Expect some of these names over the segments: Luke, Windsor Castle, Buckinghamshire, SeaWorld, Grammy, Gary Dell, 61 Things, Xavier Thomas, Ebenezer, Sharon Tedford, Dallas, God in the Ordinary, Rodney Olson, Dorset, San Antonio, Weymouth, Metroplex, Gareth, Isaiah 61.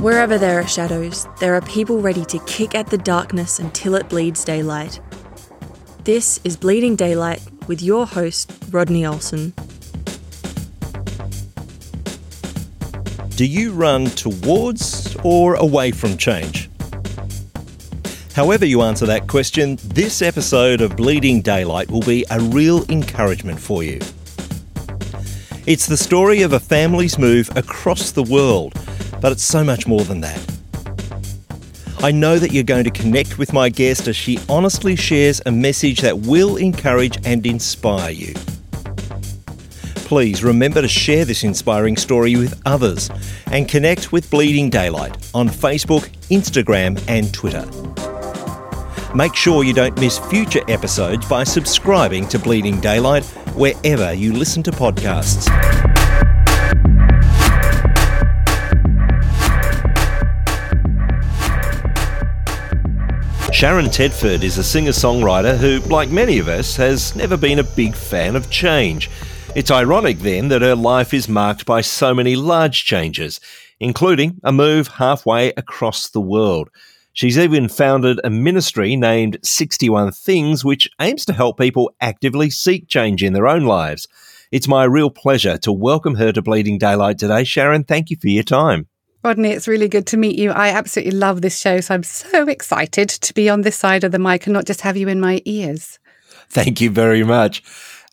Wherever there are shadows, there are people ready to kick at the darkness until it bleeds daylight. This is Bleeding Daylight with your host, Rodney Olson. Do you run towards or away from change? However you answer that question, this episode of Bleeding Daylight will be a real encouragement for you. It's the story of a family's move across the world, but it's so much more than that. I know that you're going to connect with my guest as she honestly shares a message that will encourage and inspire you. Please remember to share this inspiring story with others and connect with Bleeding Daylight on Facebook, Instagram and Twitter. Make sure you don't miss future episodes by subscribing to Bleeding Daylight wherever you listen to podcasts. Sharon Tedford is a singer-songwriter who, like many of us, has never been a big fan of change. It's ironic then that her life is marked by so many large changes, including a move halfway across the world. She's even founded a ministry named 61 Things, which aims to help people actively seek change in their own lives. It's my real pleasure to welcome her to Bleeding Daylight today. Sharon, thank you for your time. Rodney, it's really good to meet you. I absolutely love this show, so I'm so excited to be on this side of the mic and not just have you in my ears. Thank you very much.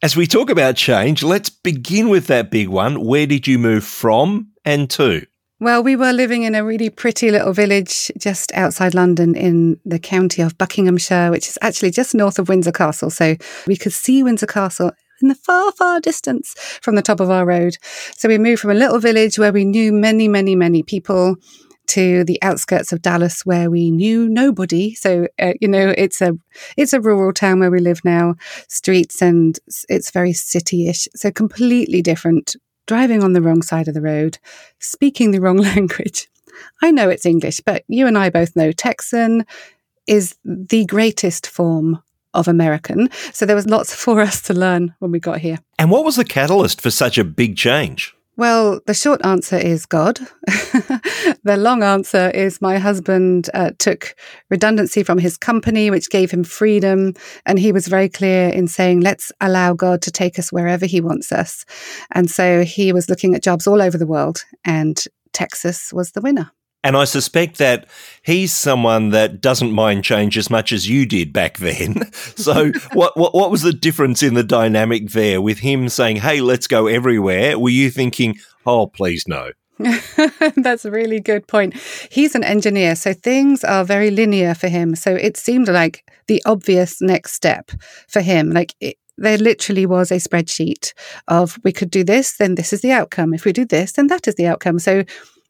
As we talk about change, let's begin with that big one. Where did you move from and to? Well, we were living in a really pretty little village just outside London in the county of Buckinghamshire, which is actually just north of Windsor Castle. So we could see Windsor Castle in the far, far distance from the top of our road. So we moved from a little village where we knew many, many, many people to the outskirts of Dallas where we knew nobody. So, it's a rural town where we live now, streets, and it's very city-ish. So completely different, driving on the wrong side of the road, speaking the wrong language. I know it's English, but you and I both know Texan is the greatest form of American. So there was lots for us to learn when we got here. And what was the catalyst for such a big change? Well, the short answer is God. The long answer is my husband took redundancy from his company, which gave him freedom. And he was very clear in saying, let's allow God to take us wherever he wants us. And so he was looking at jobs all over the world, and Texas was the winner. And I suspect that he's someone that doesn't mind change as much as you did back then. So what was the difference in the dynamic there with him saying, hey, let's go everywhere? Were you thinking, oh, please no? That's a really good point. He's an engineer, so things are very linear for him. So it seemed like the obvious next step for him. There literally was a spreadsheet of we could do this, then this is the outcome. If we do this, then that is the outcome. So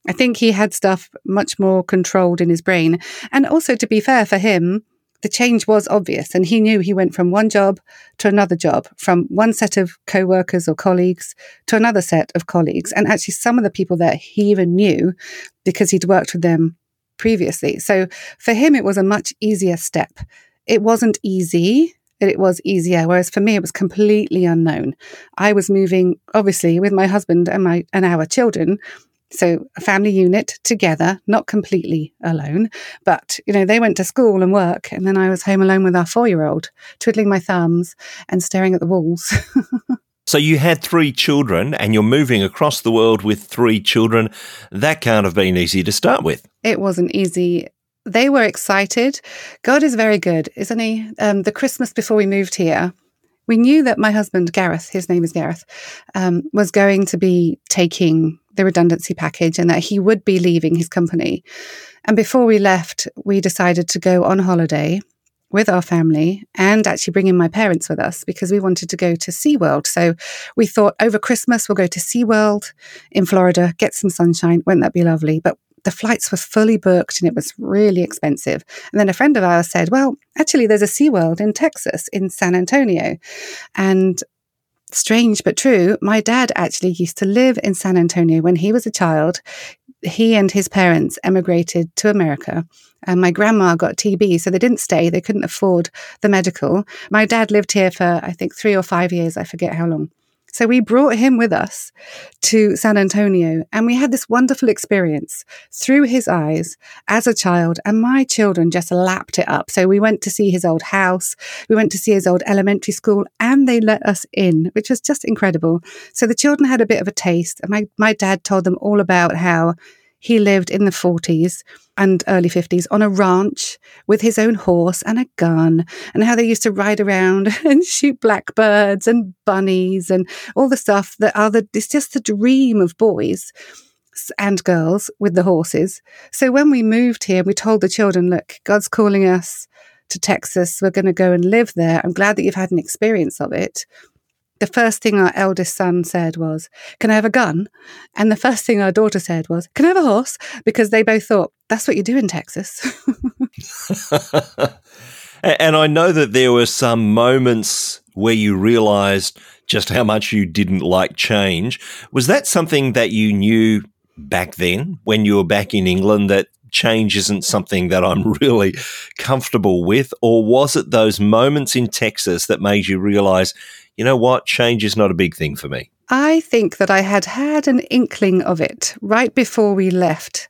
I think he had stuff much more controlled in his brain. And also, to be fair for him, the change was obvious. And he knew he went from one job to another job, from one set of co-workers or colleagues to another set of colleagues. And actually, some of the people that he even knew because he'd worked with them previously. So for him, it was a much easier step. It wasn't easy, but it was easier. Whereas for me, it was completely unknown. I was moving, obviously, with my husband and our children. So a family unit together, not completely alone, but, they went to school and work, and then I was home alone with our 4-year-old, twiddling my thumbs and staring at the walls. So you had 3 children and you're moving across the world with 3 children. That can't have been easy to start with. It wasn't easy. They were excited. God is very good, isn't he? The Christmas before we moved here, we knew that my husband, Gareth, his name is Gareth, was going to be taking the redundancy package and that he would be leaving his company. And before we left, we decided to go on holiday with our family and actually bring in my parents with us because we wanted to go to SeaWorld. So we thought over Christmas, we'll go to SeaWorld in Florida, get some sunshine. Wouldn't that be lovely? But the flights were fully booked and it was really expensive. And then a friend of ours said, well, actually there's a SeaWorld in Texas, in San Antonio. And strange but true, my dad actually used to live in San Antonio when he was a child. He and his parents emigrated to America, and my grandma got TB, so they didn't stay. They couldn't afford the medical. My dad lived here for, I think, 3 or 5 years. I forget how long. So we brought him with us to San Antonio, and we had this wonderful experience through his eyes as a child, and my children just lapped it up. So we went to see his old house, we went to see his old elementary school, and they let us in, which was just incredible. So the children had a bit of a taste, and my dad told them all about how he lived in the 40s and early 50s on a ranch with his own horse and a gun, and how they used to ride around and shoot blackbirds and bunnies and all the stuff it's just the dream of boys and girls with the horses. So when we moved here, we told the children, look, God's calling us to Texas. We're going to go and live there. I'm glad that you've had an experience of it. The first thing our eldest son said was, can I have a gun? And the first thing our daughter said was, can I have a horse? Because they both thought, that's what you do in Texas. And I know that there were some moments where you realized just how much you didn't like change. Was that something that you knew back then when you were back in England, that change isn't something that I'm really comfortable with? Or was it those moments in Texas that made you realize, you know what, change is not a big thing for me? I think that I had an inkling of it right before we left.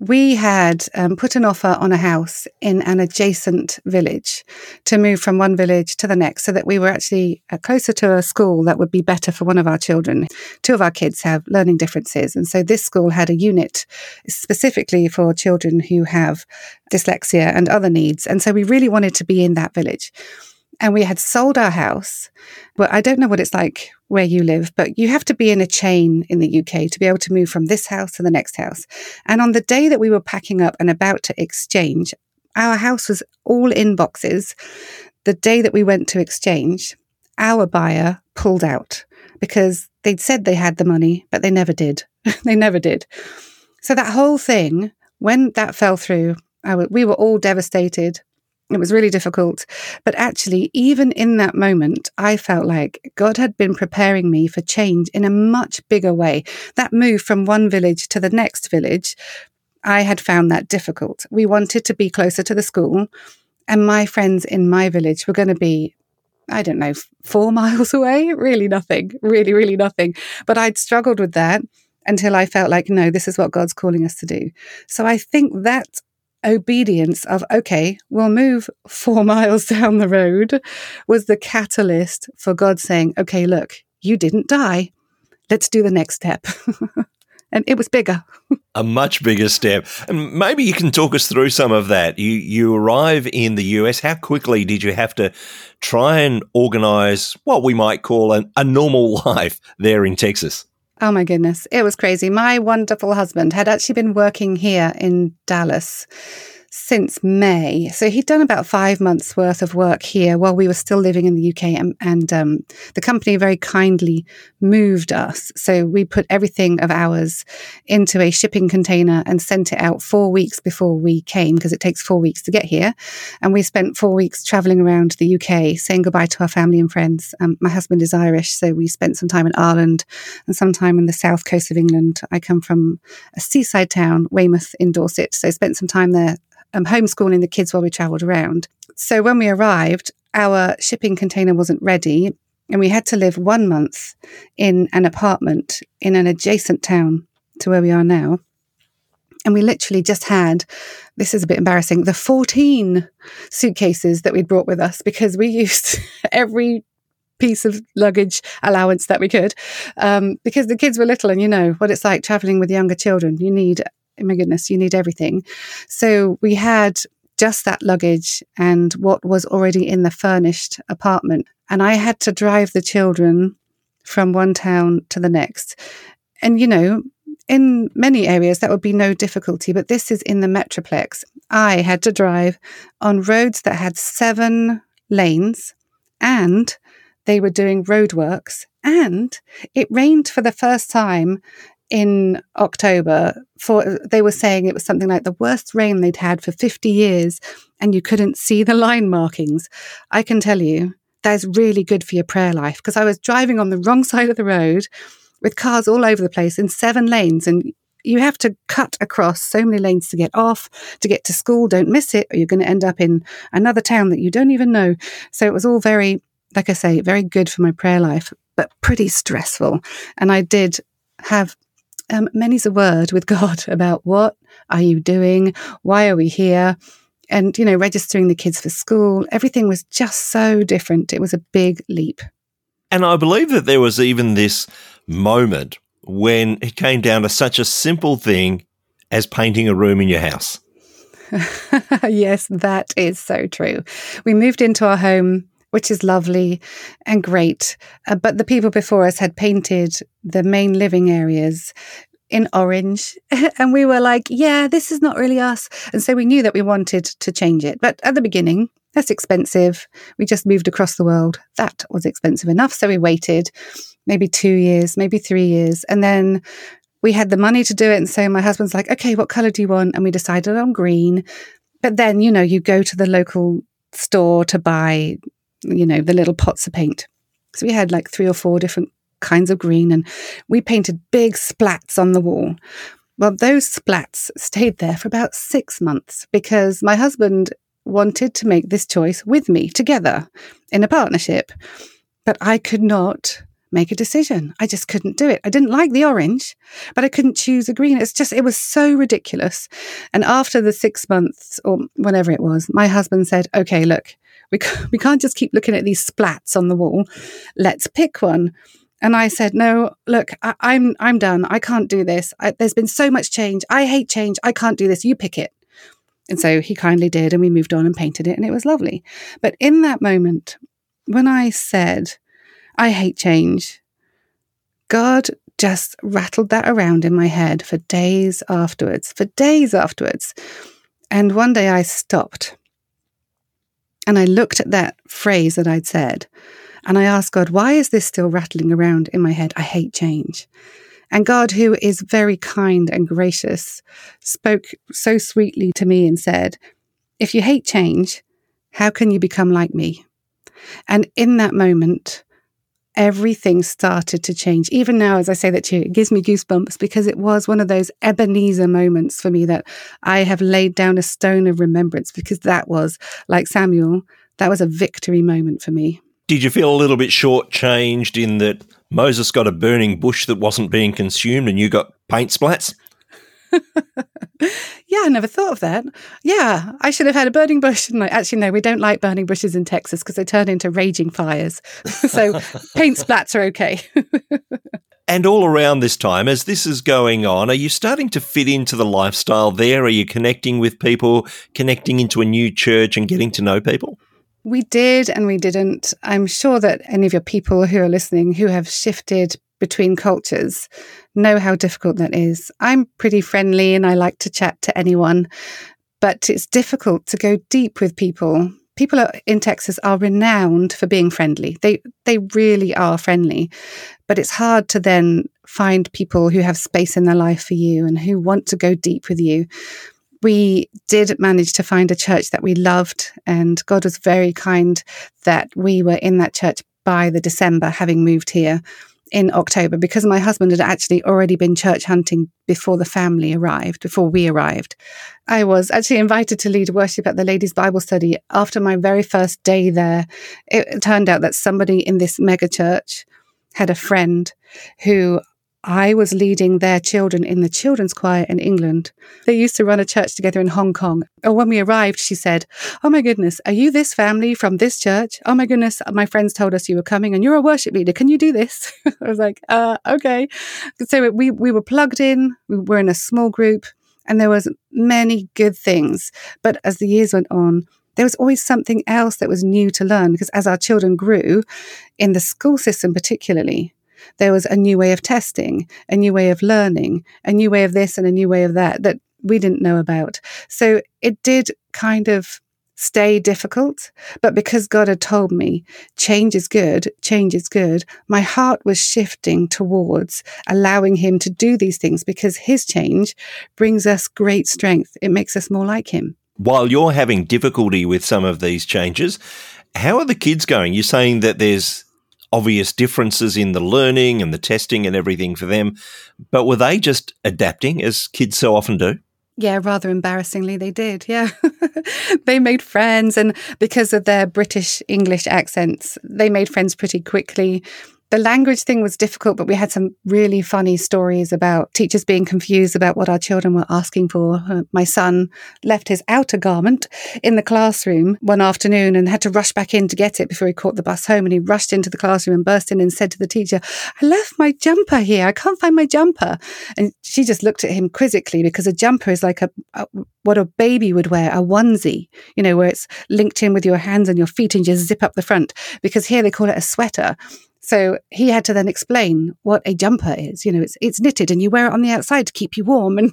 We had put an offer on a house in an adjacent village to move from one village to the next, so that we were actually closer to a school that would be better for one of our children. Two of our kids have learning differences, and so this school had a unit specifically for children who have dyslexia and other needs, and so we really wanted to be in that village. And we had sold our house. Well, I don't know what it's like where you live, but you have to be in a chain in the UK to be able to move from this house to the next house. And on the day that we were packing up and about to exchange, our house was all in boxes. The day that we went to exchange, our buyer pulled out because they'd said they had the money, but they never did. They never did. So that whole thing, when that fell through, we were all devastated. It was really difficult. But actually, even in that moment, I felt like God had been preparing me for change in a much bigger way. That move from one village to the next village, I had found that difficult. We wanted to be closer to the school, and my friends in my village were going to be, I don't know, 4 miles away? Really nothing. Really, really nothing. But I'd struggled with that until I felt like, no, this is what God's calling us to do. So I think that obedience of, okay, we'll move 4 miles down the road, was the catalyst for God saying, okay, look, you didn't die. Let's do the next step. And it was bigger. A much bigger step. And maybe you can talk us through some of that. You arrive in the US. How quickly did you have to try and organize what we might call a normal life there in Texas? Oh my goodness, it was crazy. My wonderful husband had actually been working here in Dallas since May. So he'd done about 5 months worth of work here while we were still living in the UK. And the company very kindly moved us. So we put everything of ours into a shipping container and sent it out 4 weeks before we came, because it takes 4 weeks to get here. And we spent 4 weeks traveling around the UK, saying goodbye to our family and friends. My husband is Irish, so we spent some time in Ireland and some time in the south coast of England. I come from a seaside town, Weymouth in Dorset. So I spent some time there homeschooling the kids while we travelled around. So when we arrived, our shipping container wasn't ready, and we had to live 1 month in an apartment in an adjacent town to where we are now. And we literally just had, this is a bit embarrassing, the 14 suitcases that we'd brought with us, because we used every piece of luggage allowance that we could, because the kids were little, and you know what it's like travelling with younger children. You need everything. So we had just that luggage and what was already in the furnished apartment. And I had to drive the children from one town to the next. And, you know, in many areas that would be no difficulty, but this is in the Metroplex. I had to drive on roads that had 7 lanes, and they were doing roadworks, and it rained for the first time in October. They were saying it was something like the worst rain they'd had for 50 years, and you couldn't see the line markings. I can tell you, that is really good for your prayer life, because I was driving on the wrong side of the road with cars all over the place in 7 lanes, and you have to cut across so many lanes to get off, to get to school. Don't miss it, or you're going to end up in another town that you don't even know. So it was all very, like I say, very good for my prayer life. but pretty stressful. And I did have many's a word with God about what are you doing? Why are we here? And, you know, registering the kids for school, everything was just so different. It was a big leap. And I believe that there was even this moment when it came down to such a simple thing as painting a room in your house. Yes, that is so true. We moved into our home, which is lovely and great. But the people before us had painted the main living areas in orange. And we were like, yeah, this is not really us. And so we knew that we wanted to change it. But at the beginning, that's expensive. We just moved across the world. That was expensive enough. So we waited maybe 2 years, maybe 3 years. And then we had the money to do it. And so my husband's like, okay, what color do you want? And we decided on green. But then, you know, you go to the local store to buy, you know, the little pots of paint. So we had like 3 or 4 different kinds of green, and we painted big splats on the wall. Well, those splats stayed there for about 6 months because my husband wanted to make this choice with me together in a partnership, but I could not make a decision. I just couldn't do it. I didn't like the orange, but I couldn't choose a green. It's just, it was so ridiculous. And after the 6 months or whatever it was, my husband said, okay, look, we can't just keep looking at these splats on the wall. Let's pick one. And I said, no, look, I'm done. I can't do this. There's been so much change. I hate change. I can't do this. You pick it. And so he kindly did, and we moved on and painted it, and it was lovely. But in that moment, when I said, I hate change, God just rattled that around in my head for days afterwards, And one day I stopped, and I looked at that phrase that I'd said, and I asked God, why is this still rattling around in my head? I hate change. And God, who is very kind and gracious, spoke so sweetly to me and said, if you hate change, how can you become like me? And in that moment, everything started to change. Even now, as I say that to you, it gives me goosebumps because it was one of those Ebenezer moments for me that I have laid down a stone of remembrance, because that was, like Samuel, that was a victory moment for me. Did you feel a little bit shortchanged in that Moses got a burning bush that wasn't being consumed and you got paint splats? Yeah, I never thought of that. Yeah, I should have had a burning bush. And actually, no, we don't like burning bushes in Texas because they turn into raging fires. So paint splats are okay. And all around this time, as this is going on, are you starting to fit into the lifestyle there? Are you connecting with people, connecting into a new church and getting to know people? We did and we didn't. I'm sure that any of your people who are listening who have shifted between cultures know how difficult that is. I'm pretty friendly and I like to chat to anyone, but it's difficult to go deep with people. People in Texas are renowned for being friendly. They really are friendly, but it's hard to then find people who have space in their life for you and who want to go deep with you. We did manage to find a church that we loved, and God was very kind that we were in that church by the December, having moved here in October, because my husband had actually already been church hunting before the family arrived, before we arrived. I was actually invited to lead worship at the Ladies' Bible Study after my very first day there. It turned out that somebody in this mega church had a friend who I was leading their children in the children's choir in England. They used to run a church together in Hong Kong. Oh, when we arrived, she said, oh my goodness, are you this family from this church? Oh my goodness, my friends told us you were coming and you're a worship leader. Can you do this? I was like, okay. So we were plugged in. We were in a small group and there was many good things. But as the years went on, there was always something else that was new to learn, because as our children grew, in the school system particularly, there was a new way of testing, a new way of learning, a new way of this and a new way of that that we didn't know about. So it did kind of stay difficult, but because God had told me, change is good, my heart was shifting towards allowing him to do these things, because his change brings us great strength. It makes us more like him. While you're having difficulty with some of these changes, how are the kids going? You're saying that there's obvious differences in the learning and the testing and everything for them. But were they just adapting, as kids so often do? Yeah, rather embarrassingly, they did. Yeah. They made friends, and because of their British English accents, they made friends pretty quickly. The language thing was difficult, but we had some really funny stories about teachers being confused about what our children were asking for. My son left his outer garment in the classroom one afternoon and had to rush back in to get it before he caught the bus home. And he rushed into the classroom and burst in and said to the teacher, "I left my jumper here. I can't find my jumper." And she just looked at him quizzically, because a jumper is like what a baby would wear, a onesie, you know, where it's linked in with your hands and your feet and you just zip up the front, because here they call it a sweater. So he had to then explain what a jumper is. You know, it's knitted and you wear it on the outside to keep you warm. And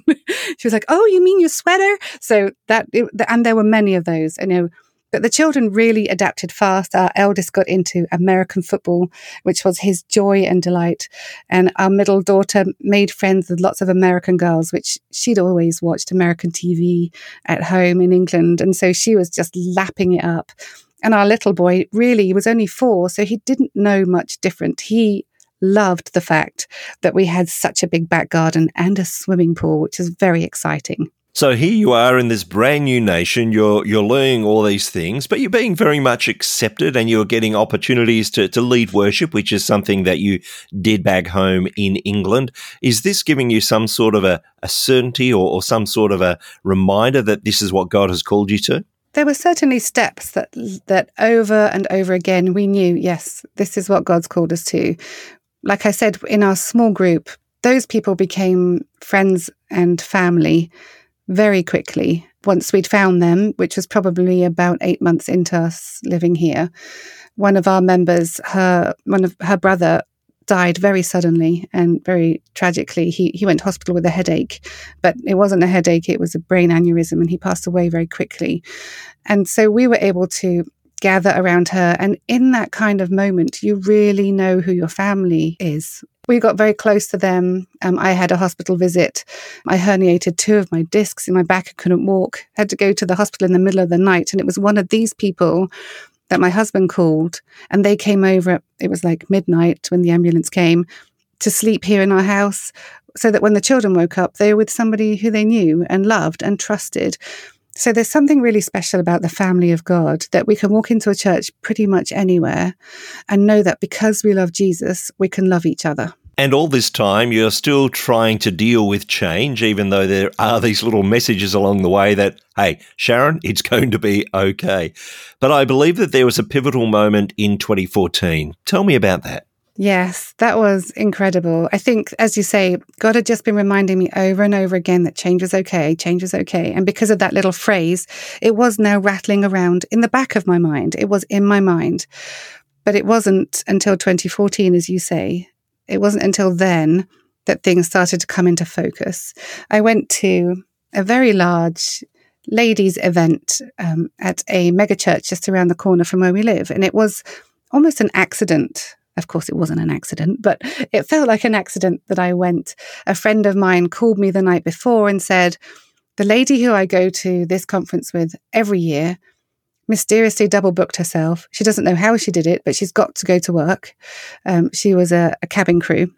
she was like, "Oh, you mean your sweater?" So and there were many of those, you know. But the children really adapted fast. Our eldest got into American football, which was his joy and delight. And our middle daughter made friends with lots of American girls, which she'd always watched American TV at home in England. And so she was just lapping it up. And our little boy really was only 4, so he didn't know much different. He loved the fact that we had such a big back garden and a swimming pool, which is very exciting. So here you are in this brand new nation, you're learning all these things, but you're being very much accepted and you're getting opportunities to lead worship, which is something that you did back home in England. Is this giving you some sort of a certainty or some sort of a reminder that this is what God has called you to? There were certainly steps that over and over again we knew, yes, this is what God's called us to. Like I said, in our small group, those people became friends and family very quickly once we'd found them, which was probably about 8 months into us living here. One of our members, her brother, died very suddenly and very tragically. He went to hospital with a headache, but it wasn't a headache, it was a brain aneurysm, and he passed away very quickly. And so we were able to gather around her, and in that kind of moment, you really know who your family is. We got very close to them. I had a hospital visit. I herniated 2 of my discs in my back. I couldn't walk. I had to go to the hospital in the middle of the night, and it was one of these people that my husband called, and they came over. It was like midnight when the ambulance came to sleep here in our house, so that when the children woke up, they were with somebody who they knew and loved and trusted. So there's something really special about the family of God, that we can walk into a church pretty much anywhere and know that because we love Jesus, we can love each other. And all this time, you're still trying to deal with change, even though there are these little messages along the way that, hey, Sharon, it's going to be okay. But I believe that there was a pivotal moment in 2014. Tell me about that. Yes, that was incredible. I think, as you say, God had just been reminding me over and over again that change is okay, change is okay. And because of that little phrase, it was now rattling around in the back of my mind. It was in my mind. But it wasn't until 2014, as you say. It wasn't until then that things started to come into focus. I went to a very large ladies' event at a megachurch just around the corner from where we live. And it was almost an accident. Of course, it wasn't an accident, but it felt like an accident that I went. A friend of mine called me the night before and said, "The lady who I go to this conference with every year mysteriously double booked herself. She doesn't know how she did it, but she's got to go to work." She was a cabin crew,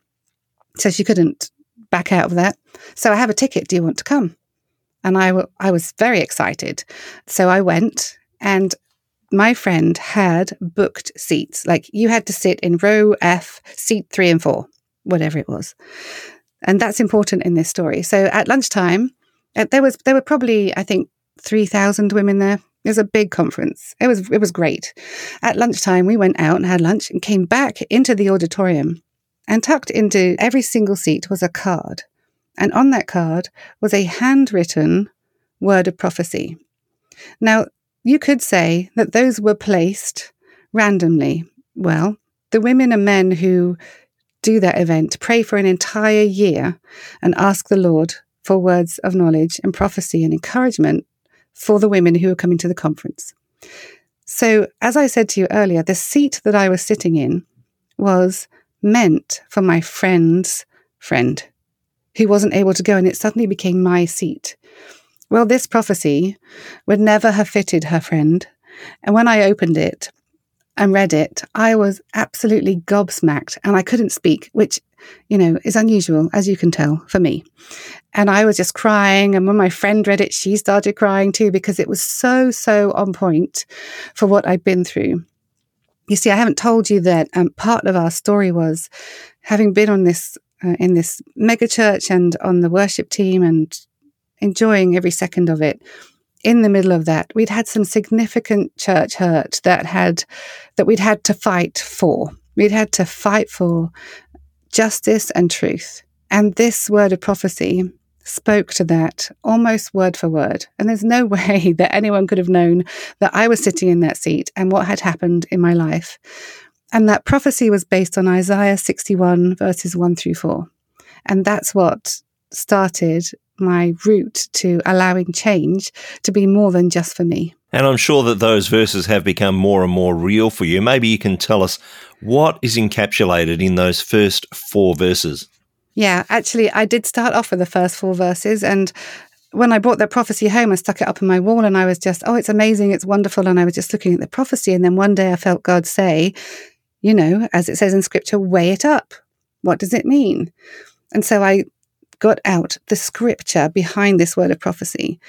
so she couldn't back out of that. "So I have a ticket. Do you want to come?" And I was very excited. So I went, and my friend had booked seats. Like, you had to sit in row F, seat 3 and 4, whatever it was. And that's important in this story. So at lunchtime, there were probably, I think, 3,000 women there. It was a big conference. It was great. At lunchtime, we went out and had lunch and came back into the auditorium, and tucked into every single seat was a card. And on that card was a handwritten word of prophecy. Now, you could say that those were placed randomly. Well, the women and men who do that event pray for an entire year and ask the Lord for words of knowledge and prophecy and encouragement for the women who are coming to the conference. So, as I said to you earlier, the seat that I was sitting in was meant for my friend's friend, who wasn't able to go, and it suddenly became my seat. Well, this prophecy would never have fitted her friend, and when I opened it and read it, I was absolutely gobsmacked, and I couldn't speak, which, you know, is unusual, as you can tell, for me. And I was just crying. And when my friend read it, she started crying too, because it was so on point for what I'd been through. You see, I haven't told you that part of our story was having been on this in this mega church and on the worship team and enjoying every second of it. In the middle of that, we'd had some significant church hurt that we'd had to fight for. We'd had to fight for justice and truth. And this word of prophecy spoke to that almost word for word. And there's no way that anyone could have known that I was sitting in that seat and what had happened in my life. And that prophecy was based on Isaiah 61 verses 1-4. And that's what started my route to allowing change to be more than just for me. And I'm sure that those verses have become more and more real for you. Maybe you can tell us what is encapsulated in those first four verses. Yeah, actually, I did start off with the first four verses, and when I brought that prophecy home, I stuck it up on my wall, and I was just, oh, it's amazing, it's wonderful, and I was just looking at the prophecy, and then one day I felt God say, you know, as it says in Scripture, weigh it up. What does it mean? And so I got out the scripture behind this word of prophecy.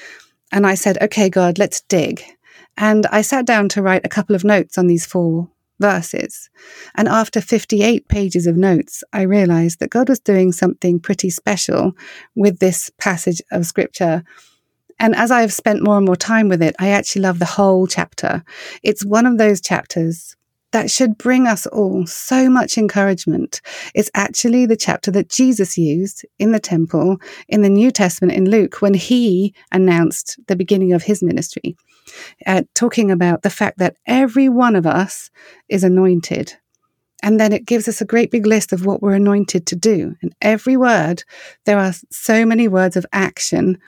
And I said, okay, God, let's dig. And I sat down to write a couple of notes on these four verses. And after 58 pages of notes, I realized that God was doing something pretty special with this passage of scripture. And as I've spent more and more time with it, I actually love the whole chapter. It's one of those chapters that should bring us all so much encouragement. It's actually the chapter that Jesus used in the temple in the New Testament in Luke when he announced the beginning of his ministry, talking about the fact that every one of us is anointed. And then it gives us a great big list of what we're anointed to do. And every word, there are so many words of action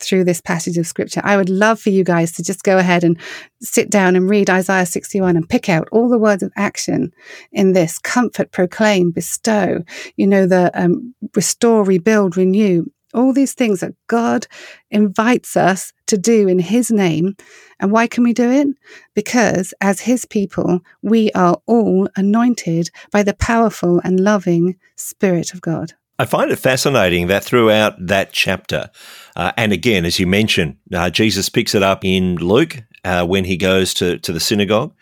through this passage of scripture. I would love for you guys to just go ahead and sit down and read Isaiah 61 and pick out all the words of action in this: comfort, proclaim, bestow, you know, the restore, rebuild, renew, all these things that God invites us to do in his name. And why can we do it? Because as his people, we are all anointed by the powerful and loving Spirit of God. I find it fascinating that throughout that chapter, and again, as you mentioned, Jesus picks it up in Luke when he goes to the synagogue.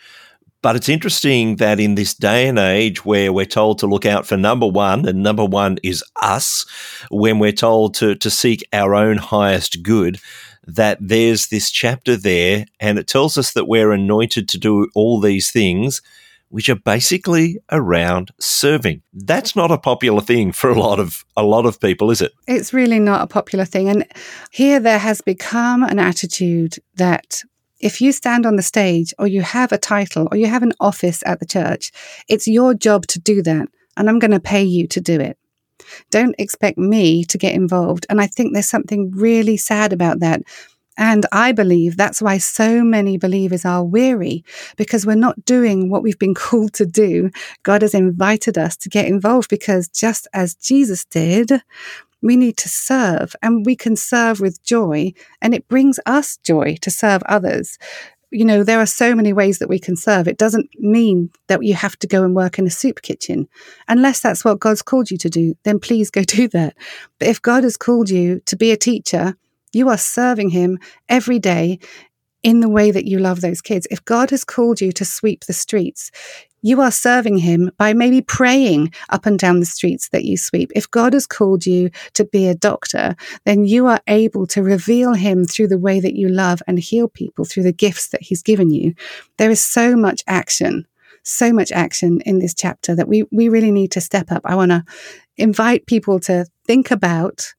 But it's interesting that in this day and age where we're told to look out for number one, and number one is us, when we're told to seek our own highest good, that there's this chapter there, and it tells us that we're anointed to do all these things, which are basically around serving. That's not a popular thing for a lot of people, is it? It's really not a popular thing. And here there has become an attitude that if you stand on the stage or you have a title or you have an office at the church, it's your job to do that, and I'm going to pay you to do it. Don't expect me to get involved. And I think there's something really sad about that. And I believe that's why so many believers are weary, because we're not doing what we've been called to do. God has invited us to get involved, because just as Jesus did, we need to serve, and we can serve with joy, and it brings us joy to serve others. You know, there are so many ways that we can serve. It doesn't mean that you have to go and work in a soup kitchen. Unless that's what God's called you to do, then please go do that. But if God has called you to be a teacher, you are serving him every day in the way that you love those kids. If God has called you to sweep the streets, you are serving him by maybe praying up and down the streets that you sweep. If God has called you to be a doctor, then you are able to reveal him through the way that you love and heal people through the gifts that he's given you. There is so much action in this chapter that we really need to step up. I want to invite people to think about,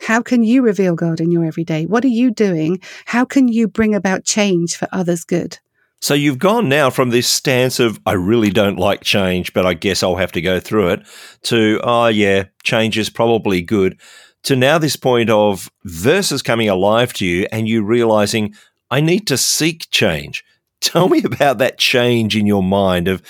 how can you reveal God in your everyday? What are you doing? How can you bring about change for others' good? So you've gone now from this stance of, I really don't like change, but I guess I'll have to go through it, to, oh, yeah, change is probably good, to now this point of verses coming alive to you and you realizing, I need to seek change. Tell me about that change in your mind of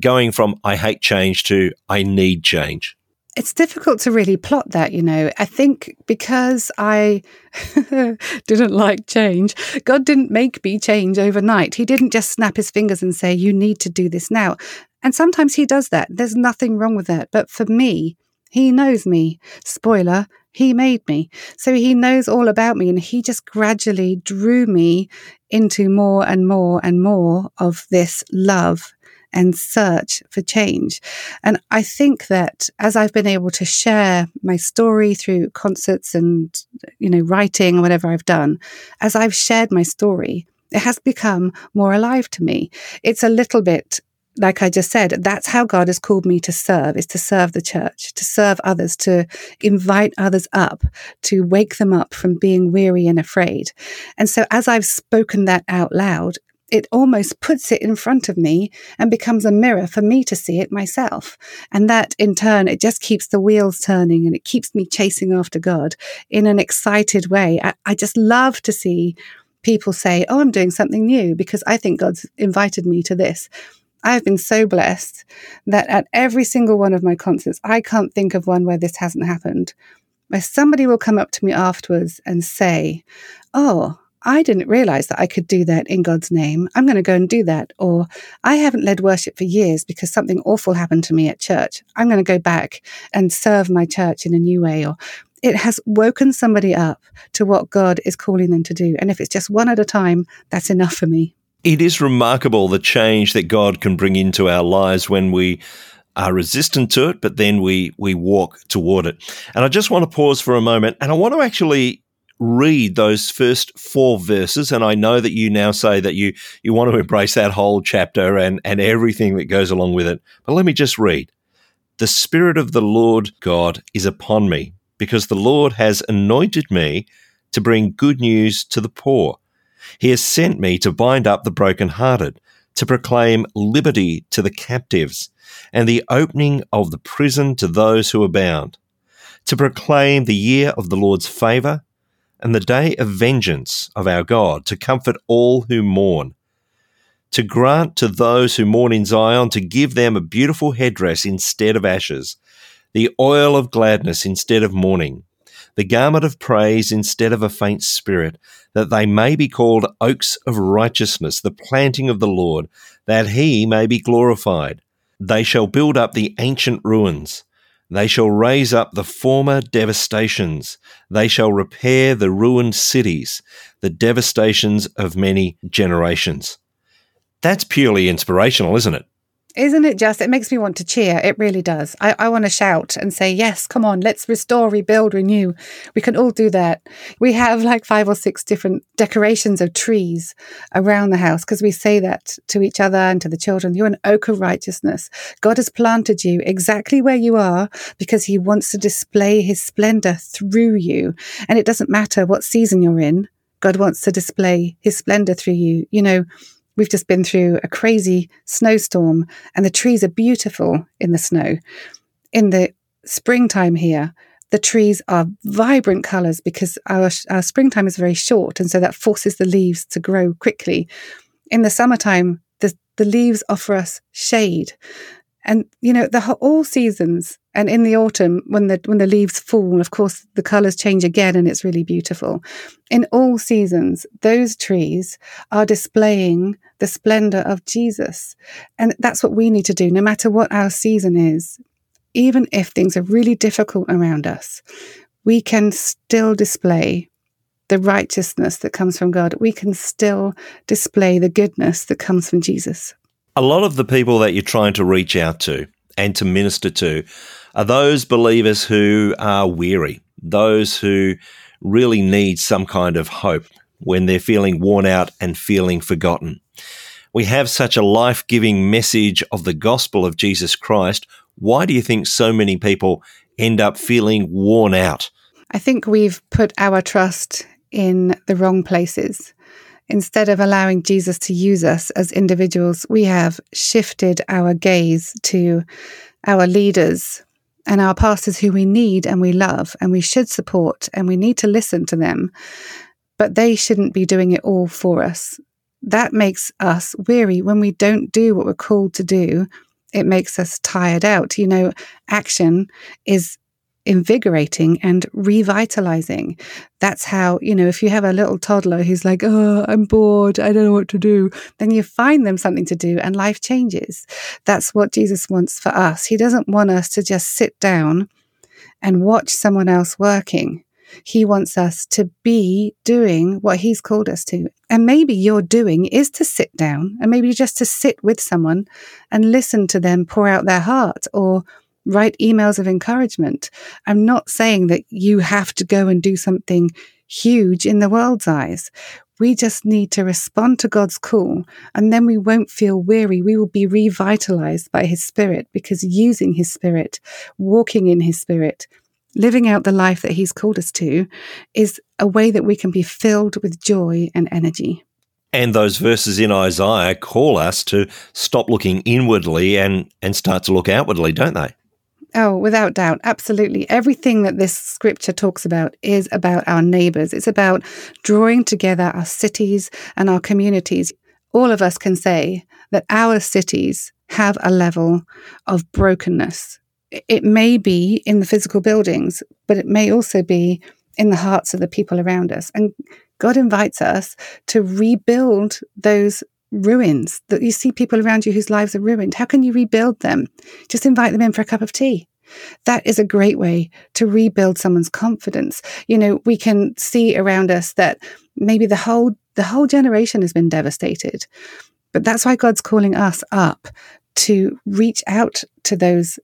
going from I hate change to I need change. It's difficult to really plot that, you know. I think because I didn't like change, God didn't make me change overnight. He didn't just snap his fingers and say, you need to do this now. And sometimes he does that. There's nothing wrong with that. But for me, he knows me. Spoiler, he made me. So he knows all about me, and he just gradually drew me into more and more and more of this love and search for change. And I think that as I've been able to share my story through concerts and, you know, writing, whatever I've done, as I've shared my story, it has become more alive to me. It's a little bit like I just said, that's how God has called me to serve, is to serve the church, to serve others, to invite others up, to wake them up from being weary and afraid. And so as I've spoken that out loud, it almost puts it in front of me and becomes a mirror for me to see it myself. And that in turn, it just keeps the wheels turning and it keeps me chasing after God in an excited way. I just love to see people say, oh, I'm doing something new because I think God's invited me to this. I've been so blessed that at every single one of my concerts, I can't think of one where this hasn't happened, where somebody will come up to me afterwards and say, oh, I didn't realize that I could do that in God's name. I'm going to go and do that. Or I haven't led worship for years because something awful happened to me at church. I'm going to go back and serve my church in a new way. Or it has woken somebody up to what God is calling them to do. And if it's just one at a time, that's enough for me. It is remarkable the change that God can bring into our lives when we are resistant to it, but then we walk toward it. And I just want to pause for a moment, and I want to actually read those first four verses. And I know that you now say that you want to embrace that whole chapter and everything that goes along with it. But let me just read. The Spirit of the Lord God is upon me, because the Lord has anointed me to bring good news to the poor. He has sent me to bind up the brokenhearted, to proclaim liberty to the captives, and the opening of the prison to those who are bound, to proclaim the year of the Lord's favour and the day of vengeance of our God, to comfort all who mourn, to grant to those who mourn in Zion, to give them a beautiful headdress instead of ashes, the oil of gladness instead of mourning, the garment of praise instead of a faint spirit, that they may be called oaks of righteousness, the planting of the Lord, that he may be glorified. They shall build up the ancient ruins. They shall raise up the former devastations. They shall repair the ruined cities, the devastations of many generations. That's purely inspirational, isn't it? Isn't it just, it makes me want to cheer. It really does. I want to shout and say, yes, come on, let's restore, rebuild, renew. We can all do that. We have like 5 or 6 different decorations of trees around the house because we say that to each other and to the children. You're an oak of righteousness. God has planted you exactly where you are because he wants to display his splendor through you. And it doesn't matter what season you're in. God wants to display his splendor through you. You know, we've just been through a crazy snowstorm and the trees are beautiful in the snow. In the springtime here, the trees are vibrant colours because our springtime is very short, and so that forces the leaves to grow quickly. In the summertime, the leaves offer us shade. And, you know, all seasons, and in the autumn, when the leaves fall, of course, the colours change again and it's really beautiful. In all seasons, those trees are displaying the splendour of Jesus. And that's what we need to do, no matter what our season is. Even if things are really difficult around us, we can still display the righteousness that comes from God. We can still display the goodness that comes from Jesus. A lot of the people that you're trying to reach out to and to minister to are those believers who are weary, those who really need some kind of hope when they're feeling worn out and feeling forgotten. We have such a life-giving message of the gospel of Jesus Christ. Why do you think so many people end up feeling worn out? I think we've put our trust in the wrong places. Instead of allowing Jesus to use us as individuals, we have shifted our gaze to our leaders and our pastors who we need and we love and we should support and we need to listen to them, but they shouldn't be doing it all for us. That makes us weary. When we don't do what we're called to do, it makes us tired out. You know, action is invigorating and revitalizing. That's how, you know, if you have a little toddler who's like, oh, I'm bored, I don't know what to do, then you find them something to do and life changes. That's what Jesus wants for us. He doesn't want us to just sit down and watch someone else working. He wants us to be doing what he's called us to. And maybe your doing is to sit down, and maybe just to sit with someone and listen to them pour out their heart or write emails of encouragement. I'm not saying that you have to go and do something huge in the world's eyes. We just need to respond to God's call, and then we won't feel weary. We will be revitalized by his Spirit, because using his Spirit, walking in his Spirit, living out the life that he's called us to is a way that we can be filled with joy and energy. And those verses in Isaiah call us to stop looking inwardly and start to look outwardly, don't they? Oh, without doubt. Absolutely. Everything that this scripture talks about is about our neighbours. It's about drawing together our cities and our communities. All of us can say that our cities have a level of brokenness. It may be in the physical buildings, but it may also be in the hearts of the people around us. And God invites us to rebuild those ruins. That you see people around you whose lives are ruined. How can you rebuild them? Just invite them in for a cup of tea. That is a great way to rebuild someone's confidence. You know, we can see around us that maybe the whole generation has been devastated. But that's why God's calling us up to reach out to those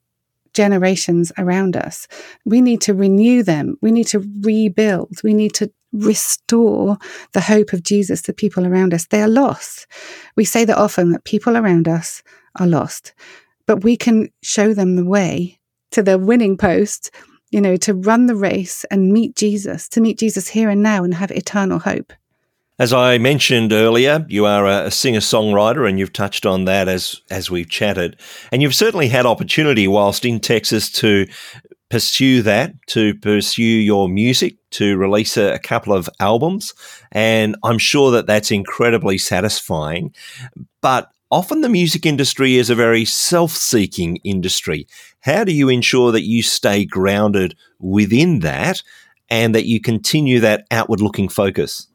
generations around us. We need to renew them. We need to rebuild. We need to restore the hope of Jesus to people around us. They are lost. We say that often, that people around us are lost, but we can show them the way to the winning post, you know, to run the race and meet Jesus here and now and have eternal hope. As I mentioned earlier, you are a singer-songwriter, and you've touched on that as we've chatted. And you've certainly had opportunity whilst in Texas to pursue that, to pursue your music, to release a couple of albums. And I'm sure that that's incredibly satisfying. But often the music industry is a very self-seeking industry. How do you ensure that you stay grounded within that and that you continue that outward-looking focus?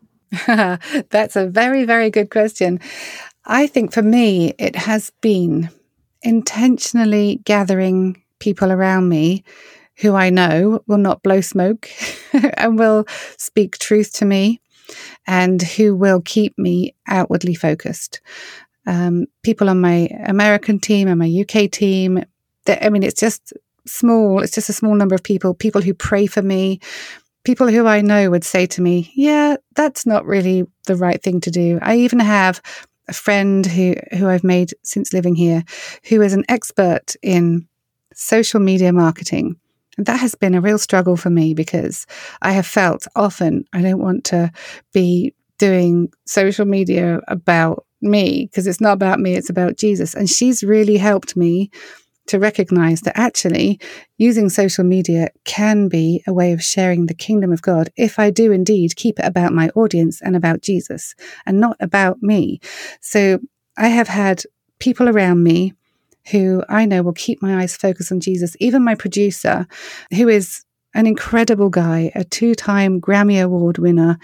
That's a very, very good question. I think for me, it has been intentionally gathering people around me who I know will not blow smoke and will speak truth to me and who will keep me outwardly focused. People on my American team and my UK team, it's just a small number of people who pray for me. People who I know would say to me, yeah, that's not really the right thing to do. I even have a friend who I've made since living here, who is an expert in social media marketing. And that has been a real struggle for me, because I have felt often I don't want to be doing social media about me, because it's not about me, it's about Jesus. And she's really helped me to recognize that actually using social media can be a way of sharing the kingdom of God if I do indeed keep it about my audience and about Jesus and not about me. So I have had people around me who I know will keep my eyes focused on Jesus. Even my producer, who is an incredible guy, a 2-time Grammy Award winner,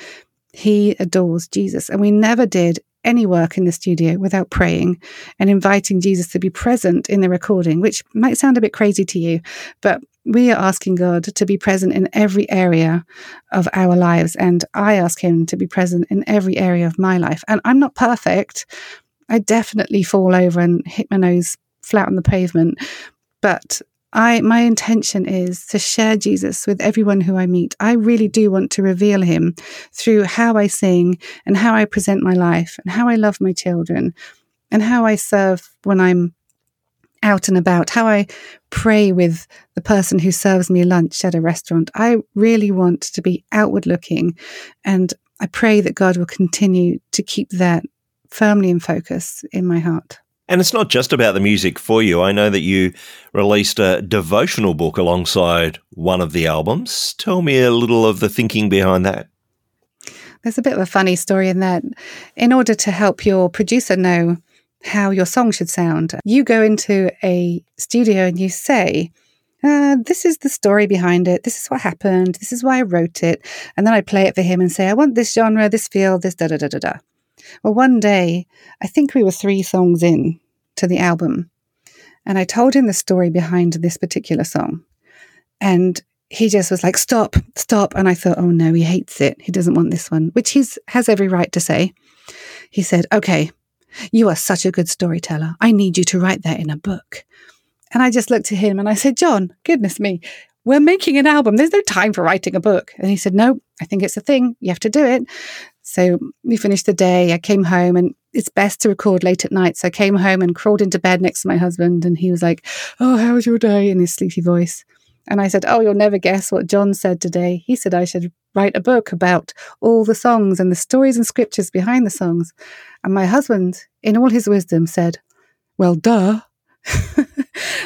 he adores Jesus. And we never did any work in the studio without praying and inviting Jesus to be present in the recording, which might sound a bit crazy to you, but we are asking God to be present in every area of our lives. And I ask him to be present in every area of my life. And I'm not perfect. I definitely fall over and hit my nose flat on the pavement. But my intention is to share Jesus with everyone who I meet. I really do want to reveal him through how I sing and how I present my life and how I love my children and how I serve when I'm out and about, how I pray with the person who serves me lunch at a restaurant. I really want to be outward looking, and I pray that God will continue to keep that firmly in focus in my heart. And it's not just about the music for you. I know that you released a devotional book alongside one of the albums. Tell me a little of the thinking behind that. There's a bit of a funny story in that. In order to help your producer know how your song should sound, you go into a studio and you say, this is the story behind it. This is what happened. This is why I wrote it. And then I play it for him and say, I want this genre, this feel, this da-da-da-da-da. Well, one day, I think we were 3 songs in to the album, and I told him the story behind this particular song. And he just was like, stop, stop. And I thought, oh no, he hates it. He doesn't want this one, which he has every right to say. He said, okay, you are such a good storyteller. I need you to write that in a book. And I just looked at him and I said, John, goodness me, we're making an album. There's no time for writing a book. And he said, no, I think it's a thing. You have to do it. So we finished the day. I came home, and it's best to record late at night. So I came home and crawled into bed next to my husband, and he was like, oh, how was your day? In his sleepy voice. And I said, oh, you'll never guess what John said today. He said I should write a book about all the songs and the stories and scriptures behind the songs. And my husband, in all his wisdom, said, well, duh.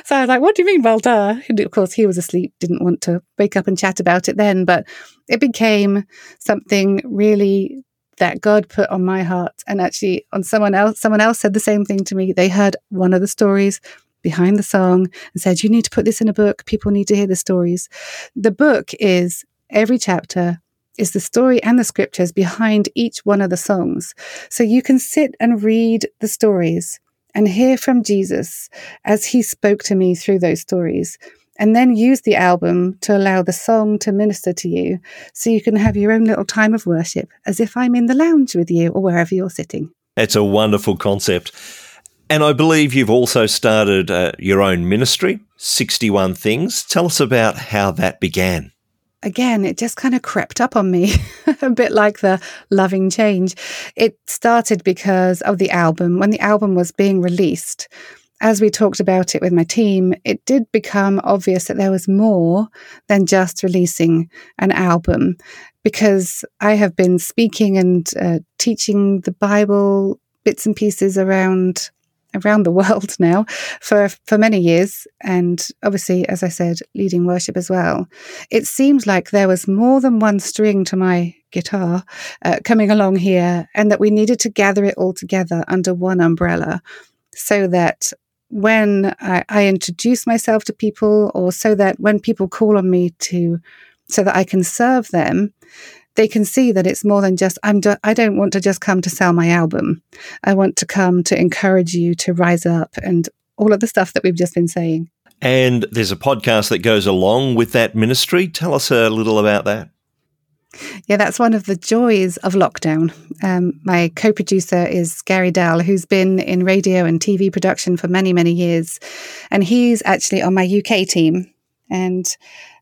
So I was like, what do you mean, well, duh? And of course, he was asleep, didn't want to wake up and chat about it then. But it became something really that God put on my heart. And actually, on someone else said the same thing to me. They heard one of the stories behind the song and said, you need to put this in a book. People need to hear the stories. The book is, every chapter is the story and the scriptures behind each one of the songs. So you can sit and read the stories and hear from Jesus as he spoke to me through those stories, and then use the album to allow the song to minister to you, so you can have your own little time of worship, as if I'm in the lounge with you or wherever you're sitting. It's a wonderful concept. And I believe you've also started your own ministry, 61 Things. Tell us about how that began. Again, it just kind of crept up on me, a bit like the loving change. It started because of the album. When the album was being released, as we talked about it with my team, it did become obvious that there was more than just releasing an album, because I have been speaking and teaching the Bible bits and pieces around the world now for many years, and obviously, as I said, leading worship as well. It seemed like there was more than one string to my guitar coming along here, and that we needed to gather it all together under one umbrella, so that when I introduce myself to people, or so that when people call on me so that I can serve them, they can see that it's more than just, I don't want to just come to sell my album. I want to come to encourage you to rise up and all of the stuff that we've just been saying. And there's a podcast that goes along with that ministry. Tell us a little about that. Yeah, that's one of the joys of lockdown. My co-producer is Gary Dell, who's been in radio and TV production for many, many years. And he's actually on my UK team. And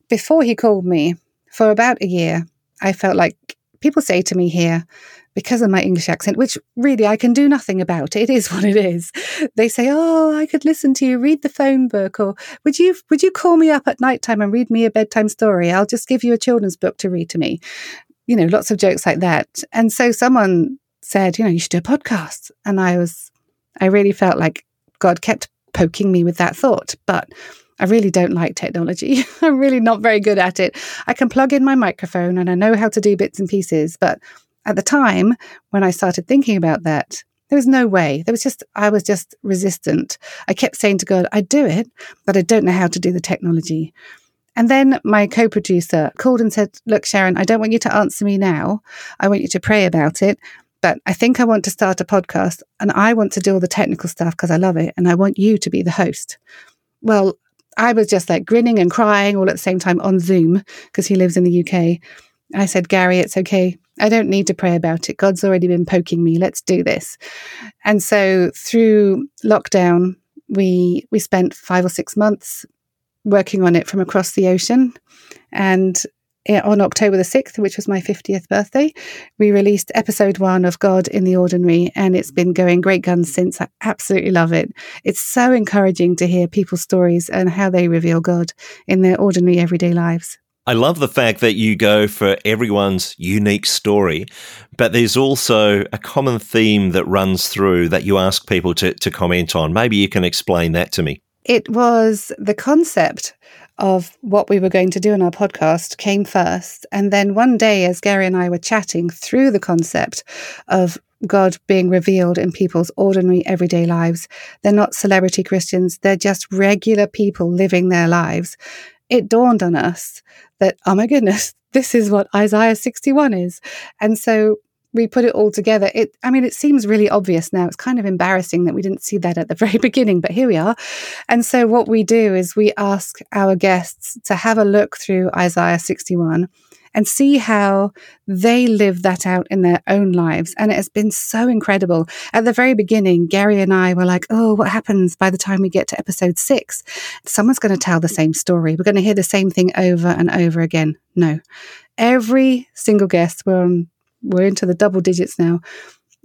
before he called me, for about a year, I felt like people say to me here, because of my English accent, which really I can do nothing about. It is what it is. They say, oh, I could listen to you read the phone book, or would you call me up at nighttime and read me a bedtime story? I'll just give you a children's book to read to me. You know, lots of jokes like that. And so someone said, you know, you should do a podcast. And I really felt like God kept poking me with that thought. But I really don't like technology. I'm really not very good at it. I can plug in my microphone and I know how to do bits and pieces. But at the time when I started thinking about that, there was no way. I was just resistant. I kept saying to God, I do it, but I don't know how to do the technology. And then my co-producer called and said, look, Sharon, I don't want you to answer me now. I want you to pray about it. But I think I want to start a podcast, and I want to do all the technical stuff because I love it. And I want you to be the host. Well, I was just like grinning and crying all at the same time on Zoom, because he lives in the UK. I said, Gary, it's okay. I don't need to pray about it. God's already been poking me. Let's do this. And so through lockdown, we spent 5 or 6 months working on it from across the ocean. And on October the 6th, which was my 50th birthday, we released episode 1 of God in the Ordinary, and it's been going great guns since. I absolutely love it. It's so encouraging to hear people's stories and how they reveal God in their ordinary everyday lives. I love the fact that you go for everyone's unique story, but there's also a common theme that runs through that you ask people to comment on. Maybe you can explain that to me. It was the concept of what we were going to do in our podcast came first. And then one day, as Gary and I were chatting through the concept of God being revealed in people's ordinary everyday lives, they're not celebrity Christians, they're just regular people living their lives. It dawned on us that, oh my goodness, this is what Isaiah 61 is. And so we put it all together. It seems really obvious now. It's kind of embarrassing that we didn't see that at the very beginning, but here we are. And so what we do is we ask our guests to have a look through Isaiah 61 and see how they live that out in their own lives. And it has been so incredible. At the very beginning, Gary and I were like, oh, what happens by the time we get to episode 6? Someone's going to tell the same story. We're going to hear the same thing over and over again. No. Every single guest, we're into the double digits now,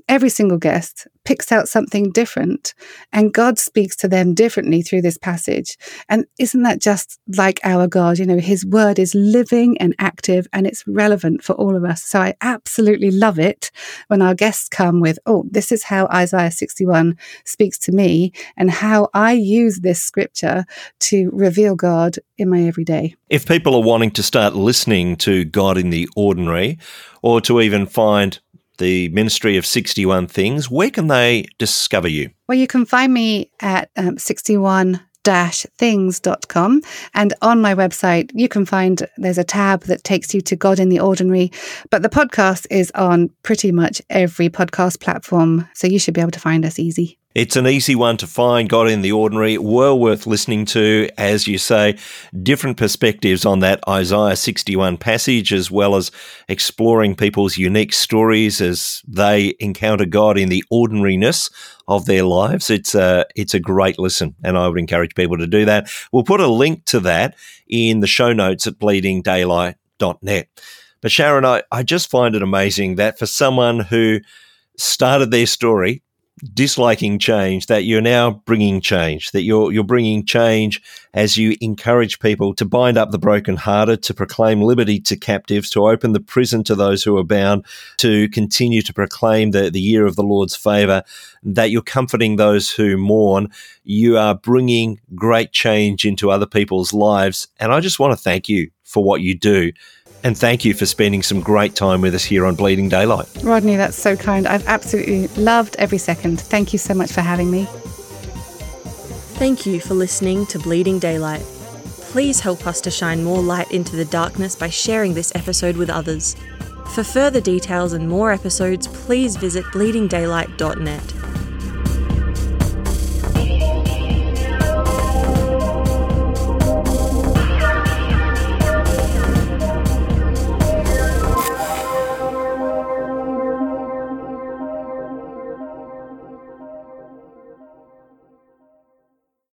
every single guest picks out something different, and God speaks to them differently through this passage. And isn't that just like our God? You know, his word is living and active, and it's relevant for all of us. So I absolutely love it when our guests come with, oh, this is how Isaiah 61 speaks to me and how I use this scripture to reveal God in my everyday. If people are wanting to start listening to God in the Ordinary, or to even find the Ministry of 61 Things, where can they discover you? Well, you can find me at 61-things.com, and on my website you can find there's a tab that takes you to God in the Ordinary, but the podcast is on pretty much every podcast platform, so you should be able to find us easy. It's an easy one to find, God in the Ordinary, well worth listening to. As you say, different perspectives on that Isaiah 61 passage, as well as exploring people's unique stories as they encounter God in the ordinariness of their lives. It's a great listen, and I would encourage people to do that. We'll put a link to that in the show notes at bleedingdaylight.net. But Sharon, I just find it amazing that for someone who started their story disliking change, that you're now bringing change, that you're bringing change as you encourage people to bind up the brokenhearted, to proclaim liberty to captives, to open the prison to those who are bound, to continue to proclaim the year of the Lord's favour, that you're comforting those who mourn. You are bringing great change into other people's lives. And I just want to thank you for what you do. And thank you for spending some great time with us here on Bleeding Daylight. Rodney, that's so kind. I've absolutely loved every second. Thank you so much for having me. Thank you for listening to Bleeding Daylight. Please help us to shine more light into the darkness by sharing this episode with others. For further details and more episodes, please visit bleedingdaylight.net.